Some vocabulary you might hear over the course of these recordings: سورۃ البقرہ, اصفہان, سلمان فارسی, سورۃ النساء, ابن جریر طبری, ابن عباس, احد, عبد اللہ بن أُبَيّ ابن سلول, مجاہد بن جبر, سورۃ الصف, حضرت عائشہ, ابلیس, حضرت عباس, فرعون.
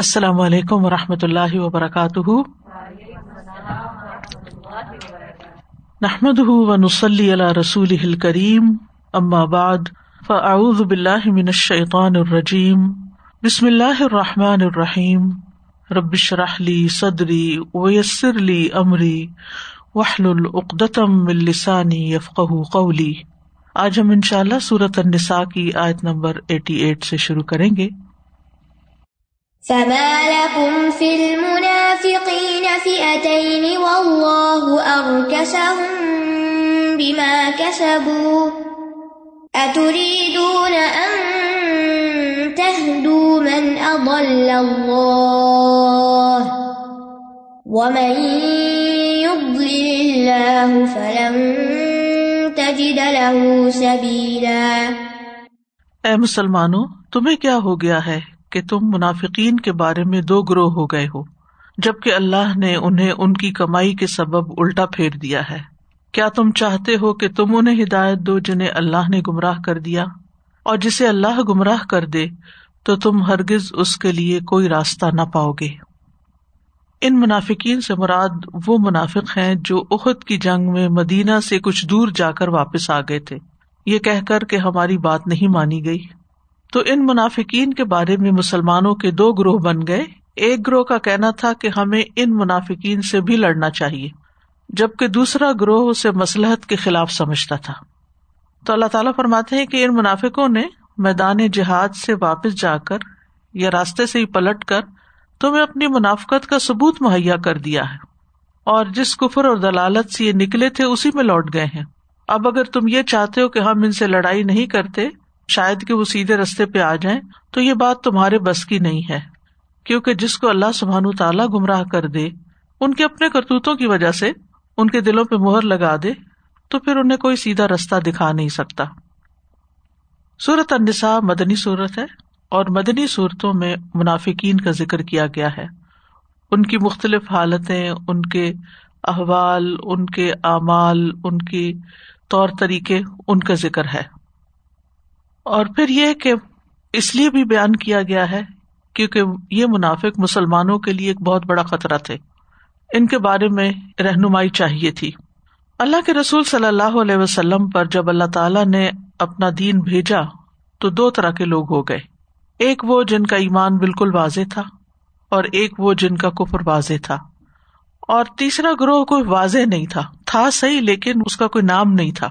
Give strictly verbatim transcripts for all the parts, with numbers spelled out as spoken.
السلام علیکم ورحمۃ اللہ وبرکاتہ. نحمده ونصلي على رسوله الكريم، اما بعد فاعوذ بالله من الشيطان الرجیم، بسم اللہ الرحمٰن الرحیم، رب اشرح لي صدری ويسر لي امری واحلل عقدۃ من لسانی یفقہوا قولی. آج ہم انشاءاللہ سورۃ النساء کی آیت نمبر اٹھاسی سے شروع کریں گے. فما لكم في المنافقين فئتين والله أركسهم بما كسبوا أتريدون أن تهدوا من أضل الله ومن يضلل الله فلن تجد له سبيلا. اے مسلمانوں، تمہیں کیا ہو گیا ہے کہ تم منافقین کے بارے میں دو گروہ ہو گئے ہو، جبکہ اللہ نے انہیں ان کی کمائی کے سبب الٹا پھیر دیا ہے. کیا تم چاہتے ہو کہ تم انہیں ہدایت دو جنہیں اللہ نے گمراہ کر دیا؟ اور جسے اللہ گمراہ کر دے تو تم ہرگز اس کے لیے کوئی راستہ نہ پاؤ گے. ان منافقین سے مراد وہ منافق ہیں جو احد کی جنگ میں مدینہ سے کچھ دور جا کر واپس آ گئے تھے، یہ کہہ کر کہ ہماری بات نہیں مانی گئی. تو ان منافقین کے بارے میں مسلمانوں کے دو گروہ بن گئے. ایک گروہ کا کہنا تھا کہ ہمیں ان منافقین سے بھی لڑنا چاہیے، جبکہ دوسرا گروہ اسے مصلحت کے خلاف سمجھتا تھا. تو اللہ تعالیٰ فرماتے ہیں کہ ان منافقوں نے میدان جہاد سے واپس جا کر یا راستے سے ہی پلٹ کر تمہیں اپنی منافقت کا ثبوت مہیا کر دیا ہے، اور جس کفر اور دلالت سے یہ نکلے تھے اسی میں لوٹ گئے ہیں. اب اگر تم یہ چاہتے ہو کہ ہم ان سے لڑائی نہیں کرتے، شاید کہ وہ سیدھے رستے پہ آ جائیں، تو یہ بات تمہارے بس کی نہیں ہے، کیونکہ جس کو اللہ سبحانہ وتعالی گمراہ کر دے، ان کے اپنے کرتوتوں کی وجہ سے ان کے دلوں پہ مہر لگا دے، تو پھر انہیں کوئی سیدھا رستہ دکھا نہیں سکتا. سورۃ النساء مدنی سورت ہے، اور مدنی سورتوں میں منافقین کا ذکر کیا گیا ہے. ان کی مختلف حالتیں، ان کے احوال، ان کے اعمال، ان کے طور طریقے، ان کا ذکر ہے. اور پھر یہ کہ اس لیے بھی بیان کیا گیا ہے کیونکہ یہ منافق مسلمانوں کے لیے ایک بہت بڑا خطرہ تھے. ان کے بارے میں رہنمائی چاہیے تھی. اللہ کے رسول صلی اللہ علیہ وسلم پر جب اللہ تعالیٰ نے اپنا دین بھیجا تو دو طرح کے لوگ ہو گئے، ایک وہ جن کا ایمان بالکل واضح تھا، اور ایک وہ جن کا کفر واضح تھا، اور تیسرا گروہ کوئی واضح نہیں تھا، تھا صحیح لیکن اس کا کوئی نام نہیں تھا.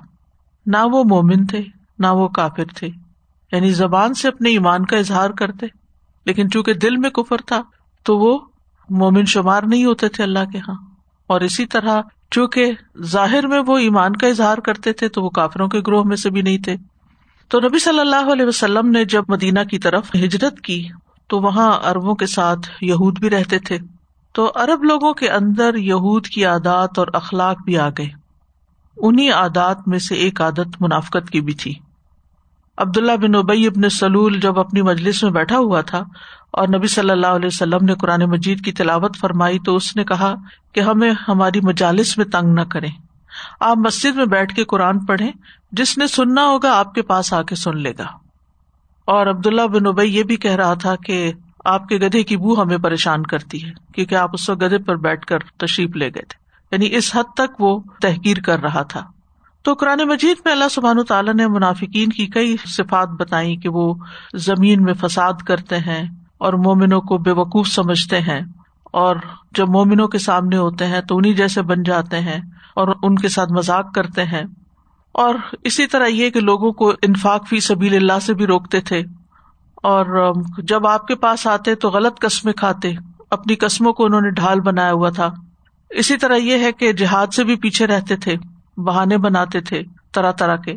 نہ وہ مومن تھے نہ وہ کافر تھے، یعنی زبان سے اپنے ایمان کا اظہار کرتے لیکن چونکہ دل میں کفر تھا تو وہ مومن شمار نہیں ہوتے تھے اللہ کے ہاں. اور اسی طرح چونکہ ظاہر میں وہ ایمان کا اظہار کرتے تھے تو وہ کافروں کے گروہ میں سے بھی نہیں تھے. تو نبی صلی اللہ علیہ وسلم نے جب مدینہ کی طرف ہجرت کی تو وہاں عربوں کے ساتھ یہود بھی رہتے تھے، تو عرب لوگوں کے اندر یہود کی عادات اور اخلاق بھی آ گئے. انہی عادات میں سے ایک عادت منافقت کی بھی تھی. عبد اللہ بن أُبَيّ ابن سلول جب اپنی مجلس میں بیٹھا ہوا تھا اور نبی صلی اللہ علیہ وسلم نے قرآن مجید کی تلاوت فرمائی تو اس نے کہا کہ ہمیں ہماری مجالس میں تنگ نہ کریں، آپ مسجد میں بیٹھ کے قرآن پڑھیں، جس نے سننا ہوگا آپ کے پاس آ کے سن لے گا. اور عبداللہ بن أُبَيّ یہ بھی کہہ رہا تھا کہ آپ کے گدھے کی بو ہمیں پریشان کرتی ہے، کیونکہ آپ اس وقت گدھے پر بیٹھ کر تشریف لے گئے تھے. یعنی اس حد تک وہ تحقیر کر رہا تھا. تو قرآن مجید میں اللہ سبحانہ وتعالیٰ نے منافقین کی کئی صفات بتائیں کہ وہ زمین میں فساد کرتے ہیں اور مومنوں کو بے وقوف سمجھتے ہیں، اور جب مومنوں کے سامنے ہوتے ہیں تو انہی جیسے بن جاتے ہیں اور ان کے ساتھ مذاق کرتے ہیں. اور اسی طرح یہ کہ لوگوں کو انفاق فی سبیل اللہ سے بھی روکتے تھے، اور جب آپ کے پاس آتے تو غلط قسمیں کھاتے، اپنی قسموں کو انہوں نے ڈھال بنایا ہوا تھا. اسی طرح یہ ہے کہ جہاد سے بھی پیچھے رہتے تھے، بہانے بناتے تھے طرح طرح کے.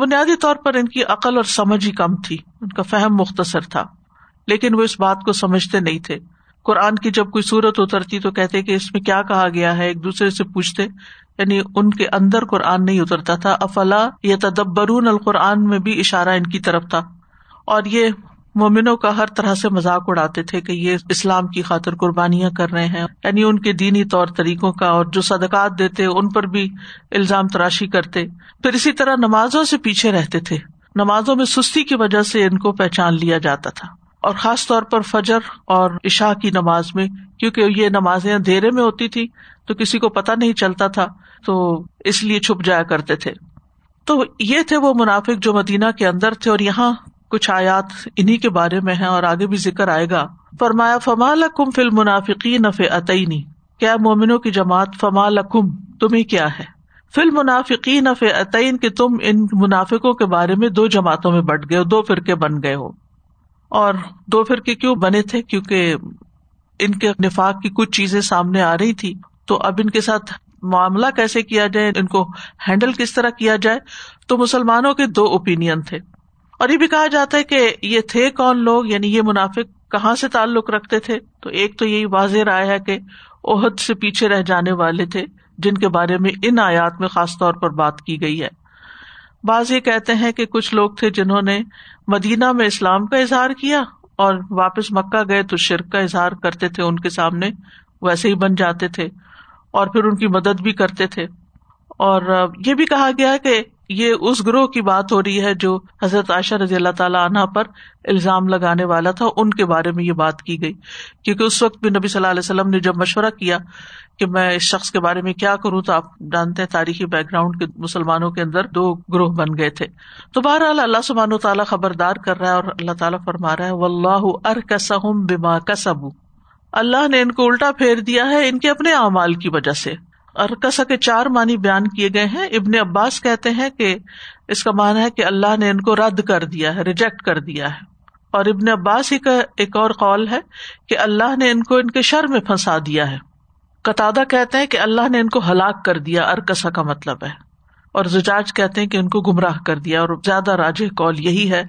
بنیادی طور پر ان کی عقل اور سمجھ ہی کم تھی، ان کا فہم مختصر تھا، لیکن وہ اس بات کو سمجھتے نہیں تھے. قرآن کی جب کوئی سورت اترتی تو کہتے کہ اس میں کیا کہا گیا ہے، ایک دوسرے سے پوچھتے، یعنی ان کے اندر قرآن نہیں اترتا تھا. افلا یتدبرون القرآن میں بھی اشارہ ان کی طرف تھا. اور یہ مومنوں کا ہر طرح سے مذاق اڑاتے تھے کہ یہ اسلام کی خاطر قربانیاں کر رہے ہیں، یعنی ان کے دینی طور طریقوں کا، اور جو صدقات دیتے ان پر بھی الزام تراشی کرتے. پھر اسی طرح نمازوں سے پیچھے رہتے تھے، نمازوں میں سستی کی وجہ سے ان کو پہچان لیا جاتا تھا. اور خاص طور پر فجر اور عشاء کی نماز میں، کیونکہ یہ نمازیں اندھیرے میں ہوتی تھی تو کسی کو پتہ نہیں چلتا تھا، تو اس لیے چھپ جایا کرتے تھے۔ تو یہ تھے وہ منافق جو مدینہ کے اندر تھے، اور یہاں کچھ آیات انہی کے بارے میں ہیں اور آگے بھی ذکر آئے گا۔ فرمایا فما لکم فی المنافقین فئتین، کیا مومنوں کی جماعت، فما لکم تمہیں کیا ہے، فی المنافقین فئتین کہ تم ان منافقوں کے بارے میں دو جماعتوں میں بٹ گئے ہو، دو فرقے بن گئے ہو۔ اور دو فرقے کیوں بنے تھے؟ کیونکہ ان کے نفاق کی کچھ چیزیں سامنے آ رہی تھی، تو اب ان کے ساتھ معاملہ کیسے کیا جائے، ان کو ہینڈل کس طرح کیا جائے۔ تو مسلمانوں کے دو اوپینین تھے، اور یہ بھی کہا جاتا ہے کہ یہ تھے کون لوگ، یعنی یہ منافق کہاں سے تعلق رکھتے تھے۔ تو ایک تو یہی واضح رائے ہے کہ احد سے پیچھے رہ جانے والے تھے، جن کے بارے میں ان آیات میں خاص طور پر بات کی گئی ہے۔ بعض یہ کہتے ہیں کہ کچھ لوگ تھے جنہوں نے مدینہ میں اسلام کا اظہار کیا اور واپس مکہ گئے تو شرک کا اظہار کرتے تھے، ان کے سامنے ویسے ہی بن جاتے تھے، اور پھر ان کی مدد بھی کرتے تھے۔ اور یہ بھی کہا گیا کہ یہ اس گروہ کی بات ہو رہی ہے جو حضرت عائشہ رضی اللہ تعالیٰ عنہ پر الزام لگانے والا تھا، ان کے بارے میں یہ بات کی گئی، کیونکہ اس وقت بھی نبی صلی اللہ علیہ وسلم نے جب مشورہ کیا کہ میں اس شخص کے بارے میں کیا کروں، تو آپ جانتے ہیں تاریخی بیک گراؤنڈ کے مسلمانوں کے اندر دو گروہ بن گئے تھے۔ تو بہرحال اللہ سبحانہ و تعالیٰ خبردار کر رہا ہے، اور اللہ تعالیٰ فرما رہا ہے وَاللَّهُ أَرْكَسَهُمْ بِمَا كَسَبُوا، اللہ نے ان کو الٹا پھیر دیا ہے ان کے اپنے اعمال کی وجہ سے۔ ارکسا کے چار معنی بیان کیے گئے ہیں۔ ابن عباس کہتے ہیں کہ اس کا معنی ہے کہ اللہ نے ان کو رد کر دیا ہے، ریجیکٹ کر دیا ہے، اور ابن عباس ہی کا ایک اور قول ہے کہ اللہ نے ان کو ان کے شر میں پھنسا دیا ہے۔ قتادہ کہتے ہیں کہ اللہ نے ان کو ہلاک کر دیا، ارکسا کا مطلب ہے، اور زجاج کہتے ہیں کہ ان کو گمراہ کر دیا، اور زیادہ راجح قول یہی ہے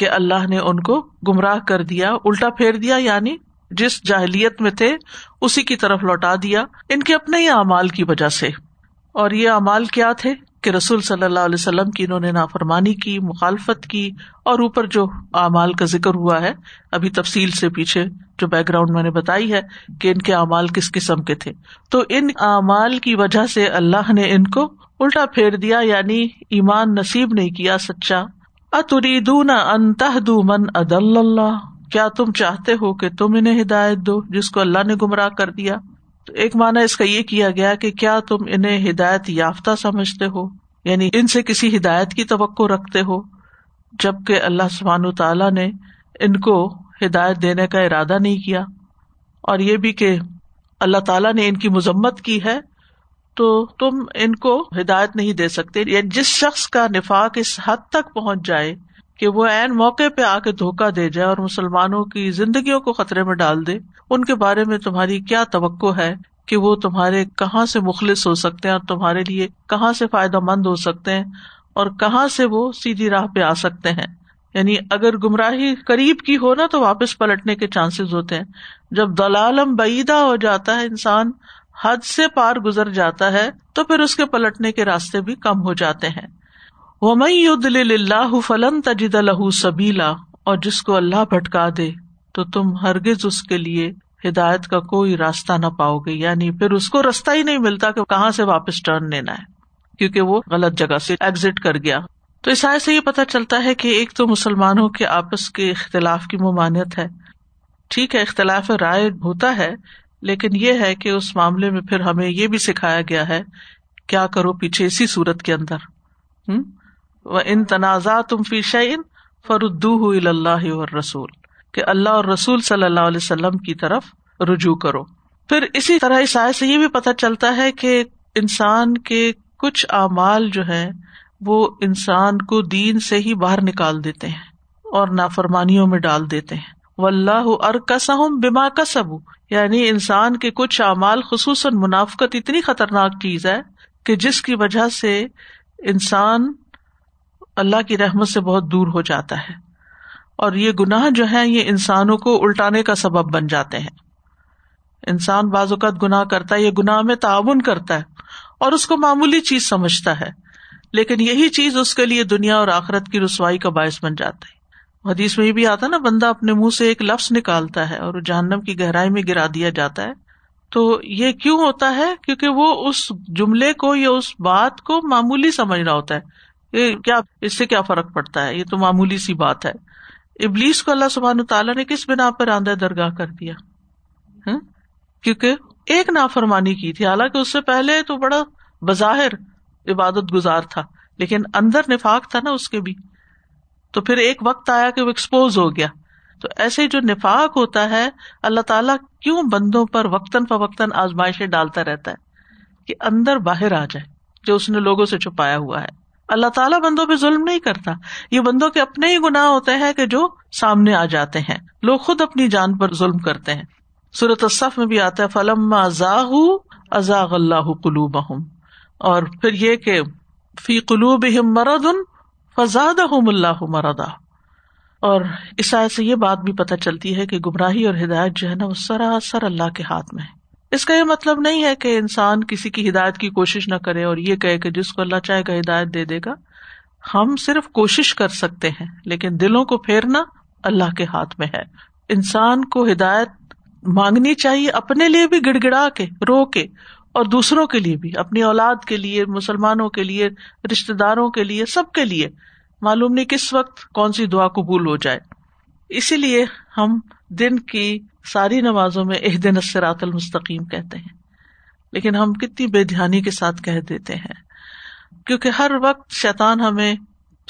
کہ اللہ نے ان کو گمراہ کر دیا، الٹا پھیر دیا، یعنی جس جاہلیت میں تھے اسی کی طرف لوٹا دیا، ان کے اپنے ہی اعمال کی وجہ سے۔ اور یہ اعمال کیا تھے کہ رسول صلی اللہ علیہ وسلم کی انہوں نے نافرمانی کی، مخالفت کی، اور اوپر جو اعمال کا ذکر ہوا ہے ابھی تفصیل سے پیچھے جو بیک گراؤنڈ میں نے بتائی ہے کہ ان کے اعمال کس قسم کے تھے۔ تو ان اعمال کی وجہ سے اللہ نے ان کو الٹا پھیر دیا، یعنی ایمان نصیب نہیں کیا سچا۔ اتریدون ان تہدوا من اضل اللہ، کیا تم چاہتے ہو کہ تم انہیں ہدایت دو جس کو اللہ نے گمراہ کر دیا؟ تو ایک معنی اس کا یہ کیا گیا کہ کیا تم انہیں ہدایت یافتہ سمجھتے ہو، یعنی ان سے کسی ہدایت کی توقع رکھتے ہو، جبکہ اللہ سبحانہ تعالیٰ نے ان کو ہدایت دینے کا ارادہ نہیں کیا۔ اور یہ بھی کہ اللہ تعالیٰ نے ان کی مذمت کی ہے، تو تم ان کو ہدایت نہیں دے سکتے۔ یعنی جس شخص کا نفاق اس حد تک پہنچ جائے کہ وہ عین موقع پہ آ کے دھوکہ دے جائے اور مسلمانوں کی زندگیوں کو خطرے میں ڈال دے، ان کے بارے میں تمہاری کیا توقع ہے کہ وہ تمہارے کہاں سے مخلص ہو سکتے ہیں اور تمہارے لیے کہاں سے فائدہ مند ہو سکتے ہیں اور کہاں سے وہ سیدھی راہ پہ آ سکتے ہیں؟ یعنی اگر گمراہی قریب کی ہو نا تو واپس پلٹنے کے چانسز ہوتے ہیں، جب دلالم بعیدہ ہو جاتا ہے، انسان حد سے پار گزر جاتا ہے، تو پھر اس کے پلٹنے کے راستے بھی کم ہو جاتے ہیں۔ وَمَن يُضْلِلِ اللَّهُ فَلَن تَجِدَ لَهُ سَبِيلًا، اور جس کو اللہ بھٹکا دے تو تم ہرگز اس کے لیے ہدایت کا کوئی راستہ نہ پاؤ گے، یعنی پھر اس کو راستہ ہی نہیں ملتا کہ کہاں سے واپس ٹرن لینا ہے، کیونکہ وہ غلط جگہ سے ایگزٹ کر گیا۔ تو اس آیت سے یہ پتہ چلتا ہے کہ ایک تو مسلمانوں کے آپس کے اختلاف کی ممانعت ہے، ٹھیک ہے اختلاف رائے ہوتا ہے، لیکن یہ ہے کہ اس معاملے میں پھر ہمیں یہ بھی سکھایا گیا ہے کیا کرو پیچھے اسی صورت کے اندر، ہوں وَإِن تَنَازَعْتُمْ فِي شَيْءٍ فَرُدُّوهُ إِلَى اللَّهِ وَالرَّسُولِ، کہ اللہ اور رسول صلی اللہ علیہ وسلم کی طرف رجوع کرو۔ پھر اسی طرح اس آیت سے یہ بھی پتہ چلتا ہے کہ انسان کے کچھ اعمال جو ہیں وہ انسان کو دین سے ہی باہر نکال دیتے ہیں اور نافرمانیوں میں ڈال دیتے ہیں۔ وَاللَّهُ أَرْكَسَهُمْ بِمَا كَسَبُوا، یعنی انسان کے کچھ اعمال، خصوصاً منافقت اتنی خطرناک چیز ہے کہ جس کی وجہ سے انسان اللہ کی رحمت سے بہت دور ہو جاتا ہے، اور یہ گناہ جو ہیں یہ انسانوں کو الٹانے کا سبب بن جاتے ہیں۔ انسان بعض اوقات گناہ کرتا ہے، یہ گناہ میں تعاون کرتا ہے اور اس کو معمولی چیز سمجھتا ہے، لیکن یہی چیز اس کے لیے دنیا اور آخرت کی رسوائی کا باعث بن جاتا ہے۔ حدیث میں یہ بھی آتا ہے نا، بندہ اپنے منہ سے ایک لفظ نکالتا ہے اور جہنم کی گہرائی میں گرا دیا جاتا ہے۔ تو یہ کیوں ہوتا ہے؟ کیونکہ وہ اس جملے کو یا اس بات کو معمولی سمجھ رہا ہوتا ہے، یہ کیا اس سے کیا فرق پڑتا ہے، یہ تو معمولی سی بات ہے، ابلیس کو اللہ سبحانہ تعالیٰ نے کس بنا پر آندہ درگاہ کر دیا؟ ہاں؟ کیونکہ ایک نافرمانی کی تھی، حالانکہ اس سے پہلے تو بڑا بظاہر عبادت گزار تھا لیکن اندر نفاق تھا نا اس کے بھی، تو پھر ایک وقت آیا کہ وہ ایکسپوز ہو گیا. تو ایسے جو نفاق ہوتا ہے اللہ تعالیٰ کیوں بندوں پر وقتاً فوقتاً آزمائشیں ڈالتا رہتا ہے کہ اندر باہر آ جائے جو اس نے لوگوں سے چھپایا ہوا ہے. اللہ تعالیٰ بندوں پہ ظلم نہیں کرتا، یہ بندوں کے اپنے ہی گناہ ہوتے ہیں کہ جو سامنے آ جاتے ہیں، لوگ خود اپنی جان پر ظلم کرتے ہیں. سورۃ الصف میں بھی آتا ہے فَلَمَّا زَاغُوا أَزَاغَ اللَّهُ قُلُوبَهُمْ، اور پھر یہ کہ فِي قُلُوبِهِمْ مَرَضٌ فَزَادَهُمُ اللَّهُ مَرَضًا. اور اس آیت سے یہ بات بھی پتہ چلتی ہے کہ گمراہی اور ہدایت جو ہے نا وہ سراسر اللہ کے ہاتھ میں ہے. اس کا یہ مطلب نہیں ہے کہ انسان کسی کی ہدایت کی کوشش نہ کرے اور یہ کہے کہ جس کو اللہ چاہے گا ہدایت دے دے گا. ہم صرف کوشش کر سکتے ہیں لیکن دلوں کو پھیرنا اللہ کے ہاتھ میں ہے. انسان کو ہدایت مانگنی چاہیے اپنے لیے بھی گڑ گڑا کے رو کے، اور دوسروں کے لیے بھی، اپنی اولاد کے لیے، مسلمانوں کے لیے، رشتے داروں کے لیے، سب کے لیے. معلوم نہیں کس وقت کون سی دعا قبول ہو جائے. اسی لیے ہم دن کی ساری نمازوں میں اہدنا الصراط المستقیم کہتے ہیں، لیکن ہم کتنی بے دھیانی کے ساتھ کہہ دیتے ہیں، کیونکہ ہر وقت شیطان ہمیں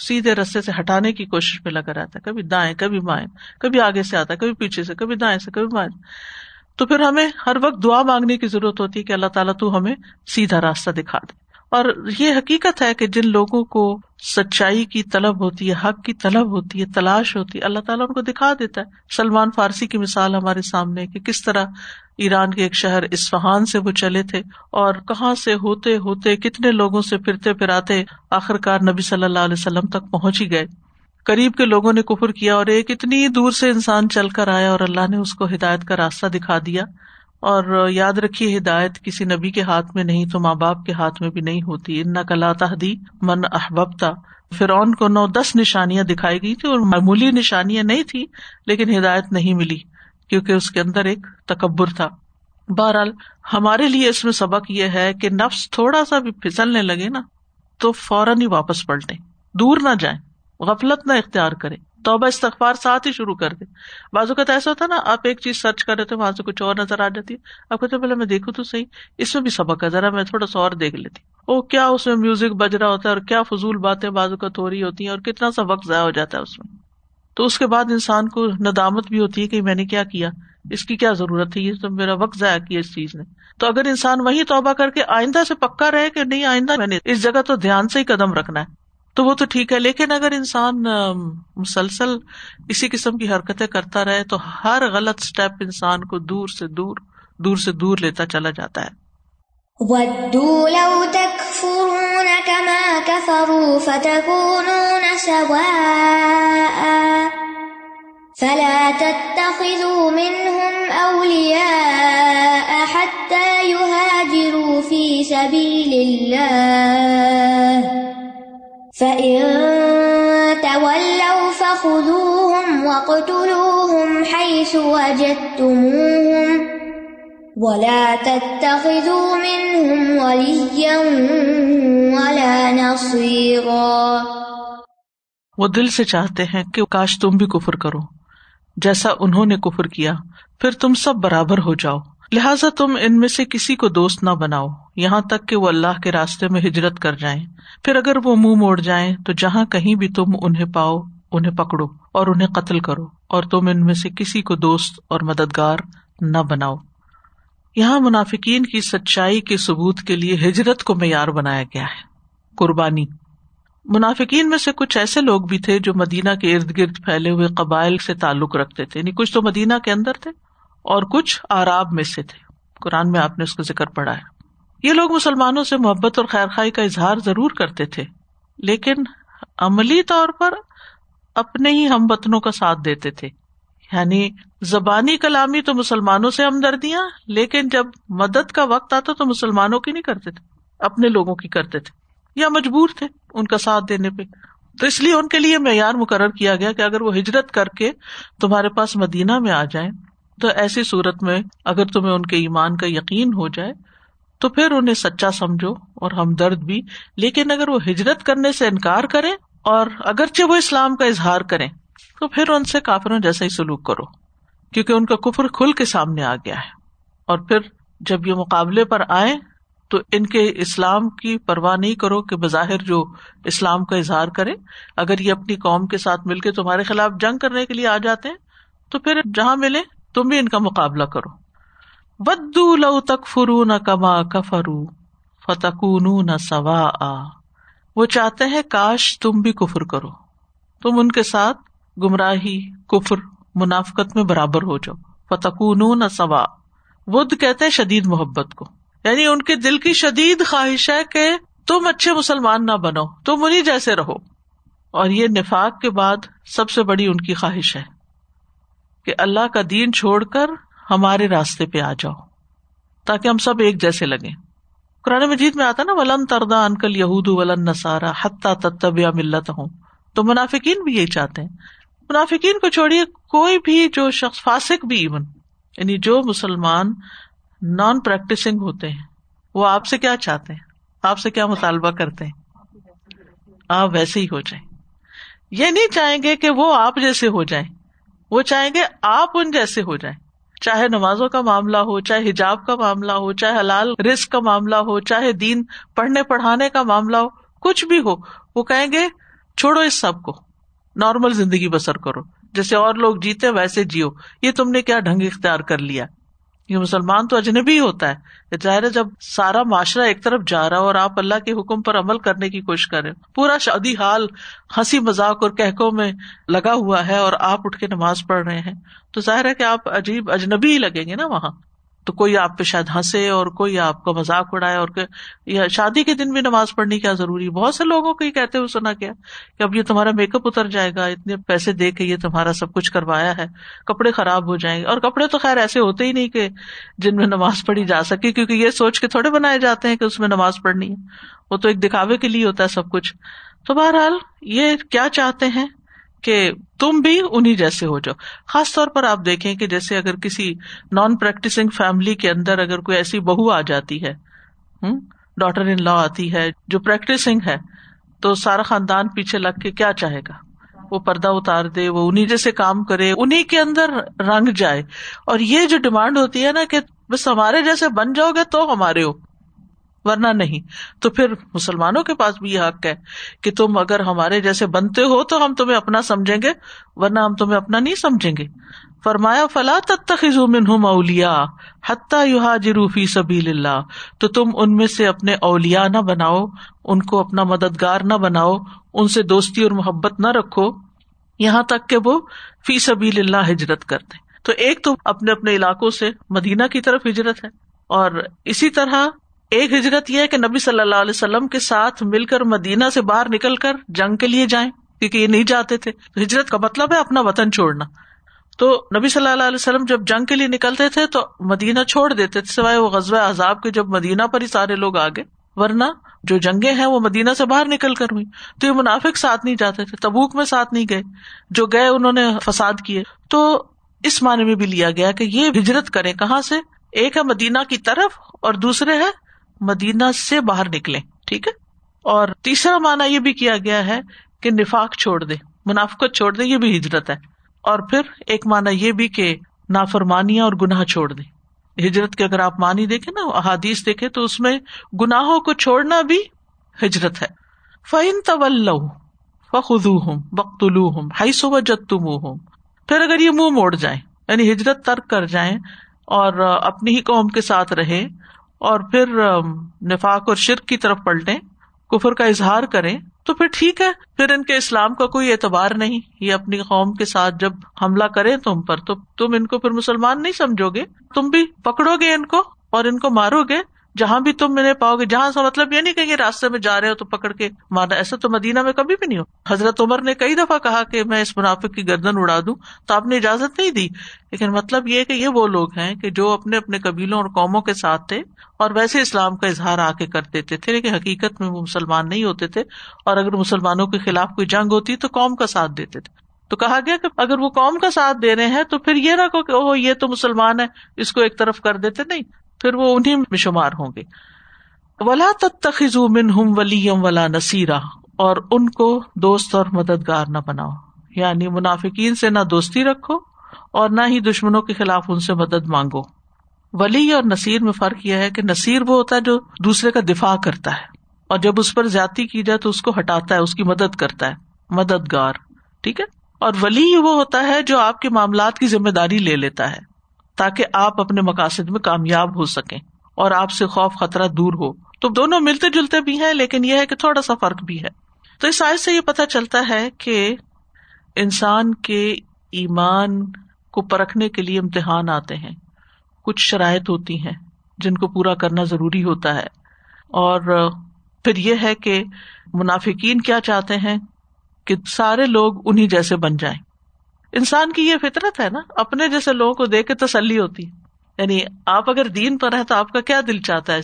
سیدھے رستے سے ہٹانے کی کوشش میں لگا رہتا ہے. کبھی دائیں کبھی بائیں، کبھی آگے سے آتا ہے کبھی پیچھے سے، کبھی دائیں سے کبھی بائیں. تو پھر ہمیں ہر وقت دعا مانگنے کی ضرورت ہوتی ہے کہ اللہ تعالیٰ تو ہمیں سیدھا راستہ دکھا دے. اور یہ حقیقت ہے کہ جن لوگوں کو سچائی کی طلب ہوتی ہے، حق کی طلب ہوتی ہے، تلاش ہوتی ہے، اللہ تعالیٰ ان کو دکھا دیتا ہے. سلمان فارسی کی مثال ہمارے سامنے کہ کس طرح ایران کے ایک شہر اصفہان سے وہ چلے تھے اور کہاں سے ہوتے ہوتے کتنے لوگوں سے پھرتے پھراتے آخر کار نبی صلی اللہ علیہ وسلم تک پہنچ ہی گئے. قریب کے لوگوں نے کفر کیا اور ایک اتنی دور سے انسان چل کر آیا اور اللہ نے اس کو ہدایت کا راستہ دکھا دیا. اور یاد رکھیے ہدایت کسی نبی کے ہاتھ میں نہیں تو ماں باپ کے ہاتھ میں بھی نہیں ہوتی. انک لا تہدی من احببت. فرعون کو نو دس نشانیاں دکھائی گئی تھی اور معمولی نشانیاں نہیں تھی، لیکن ہدایت نہیں ملی کیونکہ اس کے اندر ایک تکبر تھا. بہرحال ہمارے لیے اس میں سبق یہ ہے کہ نفس تھوڑا سا بھی پھسلنے لگے نا تو فوراً ہی واپس پلٹیں، دور نہ جائیں، غفلت نہ اختیار کریں، توبہ استغفار ساتھ ہی شروع کر دے. بعض اوقات ایسا ہوتا ہے نا، آپ ایک چیز سرچ کر رہے تھے وہاں سے کچھ اور نظر آ جاتی ہے، آپ کہتے ہیں پہلے میں دیکھوں تو صحیح، اس میں بھی سبق ہے، ذرا میں تھوڑا سا اور دیکھ لیتی. او کیا اس میں میوزک بج رہا ہوتا ہے اور کیا فضول باتیں بعض اوقات ہو رہی ہوتی ہیں اور کتنا سا وقت ضائع ہو جاتا ہے اس میں. تو اس کے بعد انسان کو ندامت بھی ہوتی ہے کہ میں نے کیا کیا، اس کی کیا ضرورت تھی، یہ تو میرا وقت ضائع کیا اس چیز نے. تو اگر انسان وہی توبہ کر کے آئندہ سے پکا رہے کہ نہیں آئندہ میں نے اس جگہ تو دھیان سے ہی قدم رکھنا ہے تو وہ تو ٹھیک ہے، لیکن اگر انسان مسلسل اسی قسم کی حرکتیں کرتا رہے تو ہر غلط سٹیپ انسان کو دور سے دور دور سے دور لیتا چلا جاتا ہے. وَدُّوا لَوْ تَكْفُرُونَ كَمَا كَفَرُوا فَتَكُونُونَ سَوَاءً فَلَا تَتَّخِذُوا مِنْهُمْ أَوْلِيَاءَ حَتَّى يُهَاجِرُوا فِي سَبِيلِ اللَّهِ فَإِن تَوَلَّوْا فَخُذُوهُمْ وَاقْتُلُوهُمْ حَيْثُ وَجَدتُّمُوهُمْ وَلَا تَتَّخِذُوا مِنْهُمْ وَلِيًّا وَلَا نَصِيرًا. وہ دل سے چاہتے ہیں کہ کاش تم بھی کفر کرو جیسا انہوں نے کفر کیا، پھر تم سب برابر ہو جاؤ، لہٰذا تم ان میں سے کسی کو دوست نہ بناؤ یہاں تک کہ وہ اللہ کے راستے میں ہجرت کر جائیں، پھر اگر وہ منہ موڑ جائیں تو جہاں کہیں بھی تم انہیں پاؤ انہیں پکڑو اور انہیں قتل کرو، اور تم ان میں سے کسی کو دوست اور مددگار نہ بناؤ. یہاں منافقین کی سچائی کے ثبوت کے لیے ہجرت کو معیار بنایا گیا ہے، قربانی. منافقین میں سے کچھ ایسے لوگ بھی تھے جو مدینہ کے ارد گرد پھیلے ہوئے قبائل سے تعلق رکھتے تھے، یعنی کچھ تو مدینہ کے اندر تھے اور کچھ اعراب میں سے تھے. قرآن میں آپ نے اس کا ذکر پڑھا ہے. یہ لوگ مسلمانوں سے محبت اور خیرخواہی کا اظہار ضرور کرتے تھے لیکن عملی طور پر اپنے ہی ہم وطنوں کا ساتھ دیتے تھے، یعنی زبانی کلامی تو مسلمانوں سے ہمدردیاں، لیکن جب مدد کا وقت آتا تو مسلمانوں کی نہیں کرتے تھے، اپنے لوگوں کی کرتے تھے یا مجبور تھے ان کا ساتھ دینے پہ. تو اس لیے ان کے لیے معیار مقرر کیا گیا کہ اگر وہ ہجرت کر کے تمہارے پاس مدینہ میں آ جائیں تو ایسی صورت میں اگر تمہیں ان کے ایمان کا یقین ہو جائے تو پھر انہیں سچا سمجھو اور ہمدرد بھی، لیکن اگر وہ ہجرت کرنے سے انکار کریں اور اگرچہ وہ اسلام کا اظہار کریں تو پھر ان سے کافروں جیسا ہی سلوک کرو، کیونکہ ان کا کفر کھل کے سامنے آ گیا ہے. اور پھر جب یہ مقابلے پر آئیں تو ان کے اسلام کی پرواہ نہیں کرو کہ بظاہر جو اسلام کا اظہار کریں. اگر یہ اپنی قوم کے ساتھ مل کے تمہارے خلاف جنگ کرنے کے لیے آ جاتے ہیں تو پھر جہاں ملے تم بھی ان کا مقابلہ کرو. وَدُّوا لَوْ تَكْفُرُونَ كَمَا كَفَرُوا فَتَكُونُونَ سَوَاءً، وہ چاہتے ہیں کاش تم بھی کفر کرو، تم ان کے ساتھ گمراہی، کفر، منافقت میں برابر ہو جاؤ. فَتَكُونُونَ سَوَاءً، ود کہتے ہیں شدید محبت کو، یعنی ان کے دل کی شدید خواہش ہے کہ تم اچھے مسلمان نہ بنو، تم انہی جیسے رہو. اور یہ نفاق کے بعد سب سے بڑی ان کی خواہش ہے کہ اللہ کا دین چھوڑ کر ہمارے راستے پہ آ جاؤ تاکہ ہم سب ایک جیسے لگیں. قرآن مجید میں آتا نا، ولن ترضى عنك اليهود ولا النصارى حتى تتبع ملتهم. تو منافقین بھی یہی چاہتے ہیں. منافقین کو چھوڑیے، کوئی بھی جو شخص فاسق بھی، ایون یعنی جو مسلمان نان پریکٹسنگ ہوتے ہیں، وہ آپ سے کیا چاہتے ہیں، آپ سے کیا مطالبہ کرتے ہیں؟ آپ ویسے ہی ہو جائیں. یہ نہیں چاہیں گے کہ وہ آپ جیسے ہو جائیں، وہ چاہیں گے آپ ان جیسے ہو جائیں. چاہے نمازوں کا معاملہ ہو، چاہے حجاب کا معاملہ ہو، چاہے حلال رزق کا معاملہ ہو، چاہے دین پڑھنے پڑھانے کا معاملہ ہو، کچھ بھی ہو، وہ کہیں گے چھوڑو اس سب کو، نارمل زندگی بسر کرو، جیسے اور لوگ جیتے ویسے جیو. یہ تم نے کیا ڈھنگ اختیار کر لیا؟ یہ مسلمان تو اجنبی ہوتا ہے. ظاہر ہے جب سارا معاشرہ ایک طرف جا رہا اور آپ اللہ کے حکم پر عمل کرنے کی کوشش کر رہے ہیں، پورا شادی حال ہنسی مذاق اور کہکوں میں لگا ہوا ہے اور آپ اٹھ کے نماز پڑھ رہے ہیں، تو ظاہر ہے کہ آپ عجیب اجنبی ہی لگیں گے نا وہاں. تو کوئی آپ پہ شاید ہنسے اور کوئی آپ کا مذاق اڑائے. اور کہ شادی کے دن بھی نماز پڑھنی کیا ضروری؟ بہت سے لوگوں کو یہ کہتے ہوئے سنا کیا کہ اب یہ تمہارا میک اپ اتر جائے گا، اتنے پیسے دے کے یہ تمہارا سب کچھ کروایا ہے، کپڑے خراب ہو جائیں گے. اور کپڑے تو خیر ایسے ہوتے ہی نہیں کہ جن میں نماز پڑھی جا سکے، کیونکہ یہ سوچ کے تھوڑے بنائے جاتے ہیں کہ اس میں نماز پڑھنی ہے، وہ تو ایک دکھاوے کے لیے ہوتا ہے سب کچھ. تو بہرحال یہ کیا چاہتے ہیں کہ تم بھی انہی جیسے ہو جاؤ. خاص طور پر آپ دیکھیں کہ جیسے اگر کسی نان پریکٹسنگ فیملی کے اندر اگر کوئی ایسی بہو آ جاتی ہے، ڈاٹر ان لا آتی ہے جو پریکٹسنگ ہے، تو سارا خاندان پیچھے لگ کے کیا چاہے گا؟ وہ پردہ اتار دے، وہ انہی جیسے کام کرے، انہی کے اندر رنگ جائے. اور یہ جو ڈیمانڈ ہوتی ہے نا کہ بس ہمارے جیسے بن جاؤ گے تو ہمارے ہو، ورنہ نہیں. تو پھر مسلمانوں کے پاس بھی یہ حق ہے کہ تم اگر ہمارے جیسے بنتے ہو تو ہم تمہیں اپنا سمجھیں گے، ورنہ ہم تمہیں اپنا نہیں سمجھیں گے. فرمایا فلا تتخذوا منهم اولیاء حتى يهاجروا في سبيل الله، تو تم ان میں سے اپنے اولیاء نہ بناؤ، ان کو اپنا مددگار نہ بناؤ، ان سے دوستی اور محبت نہ رکھو یہاں تک کہ وہ فی سبیل اللہ ہجرت کرتے. تو ایک تو اپنے اپنے علاقوں سے مدینہ کی طرف ہجرت ہے، اور اسی طرح ایک ہجرت یہ ہے کہ نبی صلی اللہ علیہ وسلم کے ساتھ مل کر مدینہ سے باہر نکل کر جنگ کے لیے جائیں، کیونکہ یہ نہیں جاتے تھے. ہجرت کا مطلب ہے اپنا وطن چھوڑنا. تو نبی صلی اللہ علیہ وسلم جب جنگ کے لیے نکلتے تھے تو مدینہ چھوڑ دیتے تھے، سوائے وہ غزوہ احزاب کے جب مدینہ پر ہی سارے لوگ آ گئے، ورنہ جو جنگیں ہیں وہ مدینہ سے باہر نکل کر ہوئی. تو یہ منافق ساتھ نہیں جاتے تھے، تبوک میں ساتھ نہیں گئے، جو گئے انہوں نے فساد کیے. تو اس معنی میں بھی لیا گیا کہ یہ ہجرت کریں کہاں سے؟ ایک ہے مدینہ کی طرف اور دوسرے ہے مدینہ سے باہر نکلیں، ٹھیک ہے. اور تیسرا معنی یہ بھی کیا گیا ہے کہ نفاق چھوڑ دیں، منافقت چھوڑ دیں، یہ بھی ہجرت ہے. اور پھر ایک معنی یہ بھی کہ نافرمانیاں اور گناہ چھوڑ دیں. ہجرت کے اگر آپ معنی دیکھیں نا، احادیث دیکھیں، تو اس میں گناہوں کو چھوڑنا بھی ہجرت ہے. فَإِن تَوَلَّوْا فَخُذُوهُمْ وَاقْتُلُوهُمْ حَيْثُ وَجَدْتُمُوهُم، پھر اگر یہ منہ موڑ جائیں یعنی ہجرت ترک کر جائیں اور اپنی ہی قوم کے ساتھ رہیں اور پھر نفاق اور شرک کی طرف پلٹیں، کفر کا اظہار کریں، تو پھر ٹھیک ہے، پھر ان کے اسلام کا کوئی اعتبار نہیں. یہ اپنی قوم کے ساتھ جب حملہ کریں تم پر تو تم ان کو پھر مسلمان نہیں سمجھو گے، تم بھی پکڑو گے ان کو اور ان کو مارو گے جہاں بھی تم انہیں پاؤ گے. جہاں سے مطلب یہ نہیں کہ یہ راستے میں جا رہے ہو تو پکڑ کے مارنا، ایسا تو مدینہ میں کبھی بھی نہیں ہو. حضرت عمر نے کئی دفعہ کہا کہ میں اس منافق کی گردن اڑا دوں تو آپ نے اجازت نہیں دی، لیکن مطلب یہ کہ یہ وہ لوگ ہیں کہ جو اپنے اپنے قبیلوں اور قوموں کے ساتھ تھے اور ویسے اسلام کا اظہار آ کے کر دیتے تھے، لیکن حقیقت میں وہ مسلمان نہیں ہوتے تھے. اور اگر مسلمانوں کے خلاف کوئی جنگ ہوتی تو قوم کا ساتھ دیتے تھے. تو کہا گیا کہ اگر وہ قوم کا ساتھ دے رہے ہیں تو پھر یہ نہ کہ وہ یہ تو مسلمان ہے اس کو ایک طرف کر دیتے، نہیں، پھر وہ انہیں میں شمار ہوں گے. وَلَا تَتَّخِذُوا مِنْهُمْ وَلِيًّا وَلَا نَصِيرًا، اور ان کو دوست اور مددگار نہ بناؤ، یعنی منافقین سے نہ دوستی رکھو اور نہ ہی دشمنوں کے خلاف ان سے مدد مانگو. ولی اور نصیر میں فرق یہ ہے کہ نصیر وہ ہوتا ہے جو دوسرے کا دفاع کرتا ہے, اور جب اس پر زیادتی کی جائے تو اس کو ہٹاتا ہے, اس کی مدد کرتا ہے, مددگار. ٹھیک ہے. اور ولی وہ ہوتا ہے جو آپ کے معاملات کی ذمہ داری لے لیتا ہے تاکہ آپ اپنے مقاصد میں کامیاب ہو سکیں اور آپ سے خوف خطرہ دور ہو. تو دونوں ملتے جلتے بھی ہیں, لیکن یہ ہے کہ تھوڑا سا فرق بھی ہے. تو اس آیت سے یہ پتہ چلتا ہے کہ انسان کے ایمان کو پرکھنے کے لیے امتحان آتے ہیں, کچھ شرائط ہوتی ہیں جن کو پورا کرنا ضروری ہوتا ہے. اور پھر یہ ہے کہ منافقین کیا چاہتے ہیں کہ سارے لوگ انہی جیسے بن جائیں. انسان کی یہ فطرت ہے نا, اپنے جیسے لوگوں کو دیکھ کے تسلی ہوتی ہے. یعنی آپ اگر دین پر ہیں تو آپ کا کیا دل چاہتا ہے,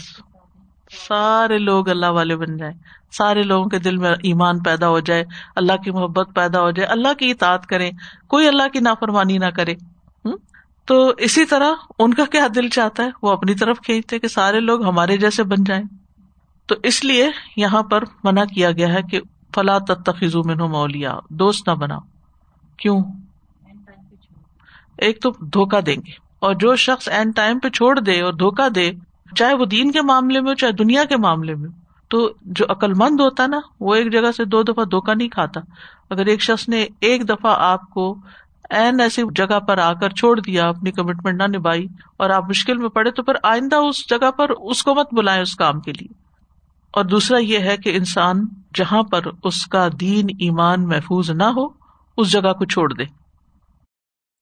سارے لوگ اللہ والے بن جائیں, سارے لوگوں کے دل میں ایمان پیدا ہو جائے, اللہ کی محبت پیدا ہو جائے, اللہ کی اطاعت کریں, کوئی اللہ کی نافرمانی نہ کرے. تو اسی طرح ان کا کیا دل چاہتا ہے, وہ اپنی طرف کھینچتے کہ سارے لوگ ہمارے جیسے بن جائیں. تو اس لیے یہاں پر منع کیا گیا ہے کہ فلا تتخذوا منہم اولیاء, دوست نہ بناؤ. کیوں؟ ایک تو دھوکہ دیں گے, اور جو شخص اینڈ ٹائم پہ چھوڑ دے اور دھوکہ دے, چاہے وہ دین کے معاملے میں ہو چاہے دنیا کے معاملے میں, تو جو عقل مند ہوتا نا وہ ایک جگہ سے دو دفعہ دھوکہ نہیں کھاتا. اگر ایک شخص نے ایک دفعہ آپ کو این ایسی جگہ پر آ کر چھوڑ دیا, اپنی کمٹمنٹ نہ نبھائی اور آپ مشکل میں پڑے, تو پھر آئندہ اس جگہ پر اس کو مت بلائیں اس کام کے لیے. اور دوسرا یہ ہے کہ انسان جہاں پر اس کا دین ایمان محفوظ نہ ہو اس جگہ کو چھوڑ دے.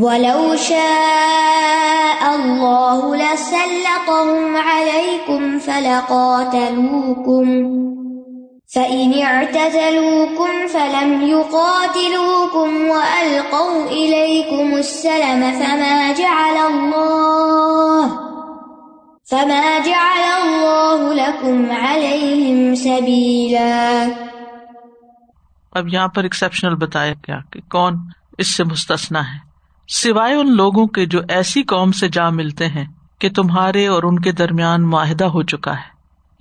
وَلَوْ شَاءَ اللَّهُ لَسَلَّطَهُمْ عَلَيْكُمْ فَلَقَاتَلُوكُمْ فَإِنِ اعْتَزَلُوكُمْ فَلَمْ يُقَاتِلُوكُمْ وَأَلْقَوْا إِلَيْكُمُ السَّلَمَ فَمَا جَعَلَ اللَّهُ فَمَا جَعَلَ اللَّهُ لَكُمْ عَلَيْهِمْ سَبِيلًا. اب یہاں پر ایکسیپشنل بتایا گیا کہ کون اس سے مستثنا ہے, سوائے ان لوگوں کے جو ایسی قوم سے جا ملتے ہیں کہ تمہارے اور ان کے درمیان معاہدہ ہو چکا ہے,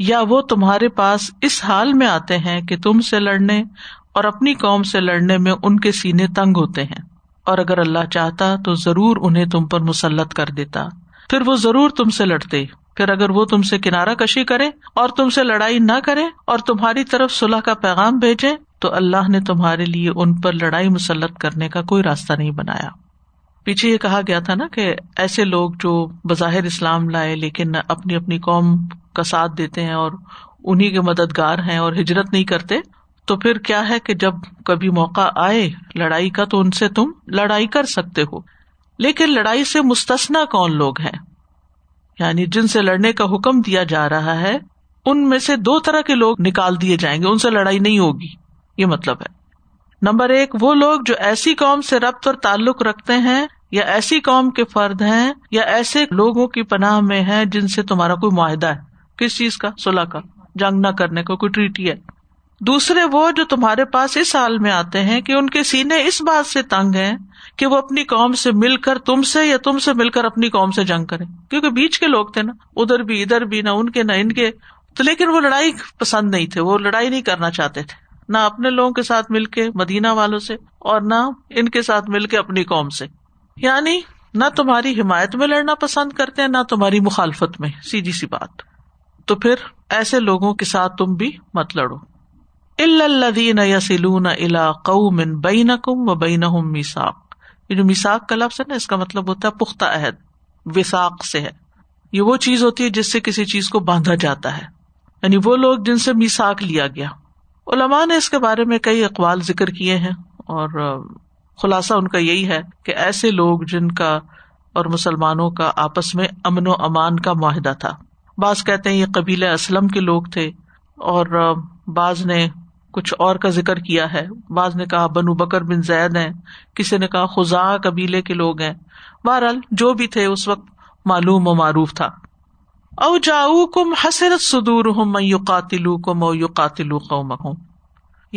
یا وہ تمہارے پاس اس حال میں آتے ہیں کہ تم سے لڑنے اور اپنی قوم سے لڑنے میں ان کے سینے تنگ ہوتے ہیں, اور اگر اللہ چاہتا تو ضرور انہیں تم پر مسلط کر دیتا, پھر وہ ضرور تم سے لڑتے. پھر اگر وہ تم سے کنارہ کشی کرے اور تم سے لڑائی نہ کرے اور تمہاری طرف صلح کا پیغام بھیجے تو اللہ نے تمہارے لیے ان پر لڑائی مسلط کرنے کا کوئی راستہ نہیں بنایا. پیچھے یہ کہا گیا تھا نا کہ ایسے لوگ جو بظاہر اسلام لائے لیکن اپنی اپنی قوم کا ساتھ دیتے ہیں اور انہی کے مددگار ہیں اور ہجرت نہیں کرتے, تو پھر کیا ہے کہ جب کبھی موقع آئے لڑائی کا تو ان سے تم لڑائی کر سکتے ہو. لیکن لڑائی سے مستثنا کون لوگ ہیں, یعنی جن سے لڑنے کا حکم دیا جا رہا ہے ان میں سے دو طرح کے لوگ نکال دیے جائیں گے, ان سے لڑائی نہیں ہوگی. یہ مطلب ہے. نمبر ایک, وہ لوگ جو ایسی قوم سے ربط اور تعلق رکھتے ہیں یا ایسی قوم کے فرد ہیں یا ایسے لوگوں کی پناہ میں ہیں جن سے تمہارا کوئی معاہدہ ہے, کس چیز کا, صلح کا, جنگ نہ کرنے کا, کوئی ٹریٹی ہے. دوسرے, وہ جو تمہارے پاس اس حال میں آتے ہیں کہ ان کے سینے اس بات سے تنگ ہیں کہ وہ اپنی قوم سے مل کر تم سے یا تم سے مل کر اپنی قوم سے جنگ کریں, کیونکہ بیچ کے لوگ تھے نا, ادھر بھی ادھر بھی, نہ ان کے نہ ان کے. تو لیکن وہ لڑائی پسند نہیں تھے, وہ لڑائی نہیں کرنا چاہتے تھے, نہ اپنے لوگوں کے ساتھ مل کے مدینہ والوں سے اور نہ ان کے ساتھ مل کے اپنی قوم سے. یعنی نہ تمہاری حمایت میں لڑنا پسند کرتے ہیں نہ تمہاری مخالفت میں, سیدھی سی بات. تو پھر ایسے لوگوں کے ساتھ تم بھی مت لڑو. الا الذین یصلون الی قوم بینکم وبینہم میثاق, یہ جو میثاق کا لفظ ہے نا, اس کا مطلب ہوتا ہے پختہ عہد, وثاق سے ہے. یہ وہ چیز ہوتی ہے جس سے کسی چیز کو باندھا جاتا ہے, یعنی وہ لوگ جن سے میثاق لیا گیا. علماء نے اس کے بارے میں کئی اقوال ذکر کیے ہیں, اور خلاصہ ان کا یہی ہے کہ ایسے لوگ جن کا اور مسلمانوں کا آپس میں امن و امان کا معاہدہ تھا. بعض کہتے ہیں یہ قبیلہ اسلم کے لوگ تھے, اور بعض نے کچھ اور کا ذکر کیا ہے. بعض نے کہا بنو بکر بن زید ہیں, کسی نے کہا خزاعہ قبیلے کے لوگ ہیں. بہرحال جو بھی تھے اس وقت معلوم و معروف تھا. او جاؤکم حسرت صدورہم من یقاتلوکم او یقاتلو قومہم،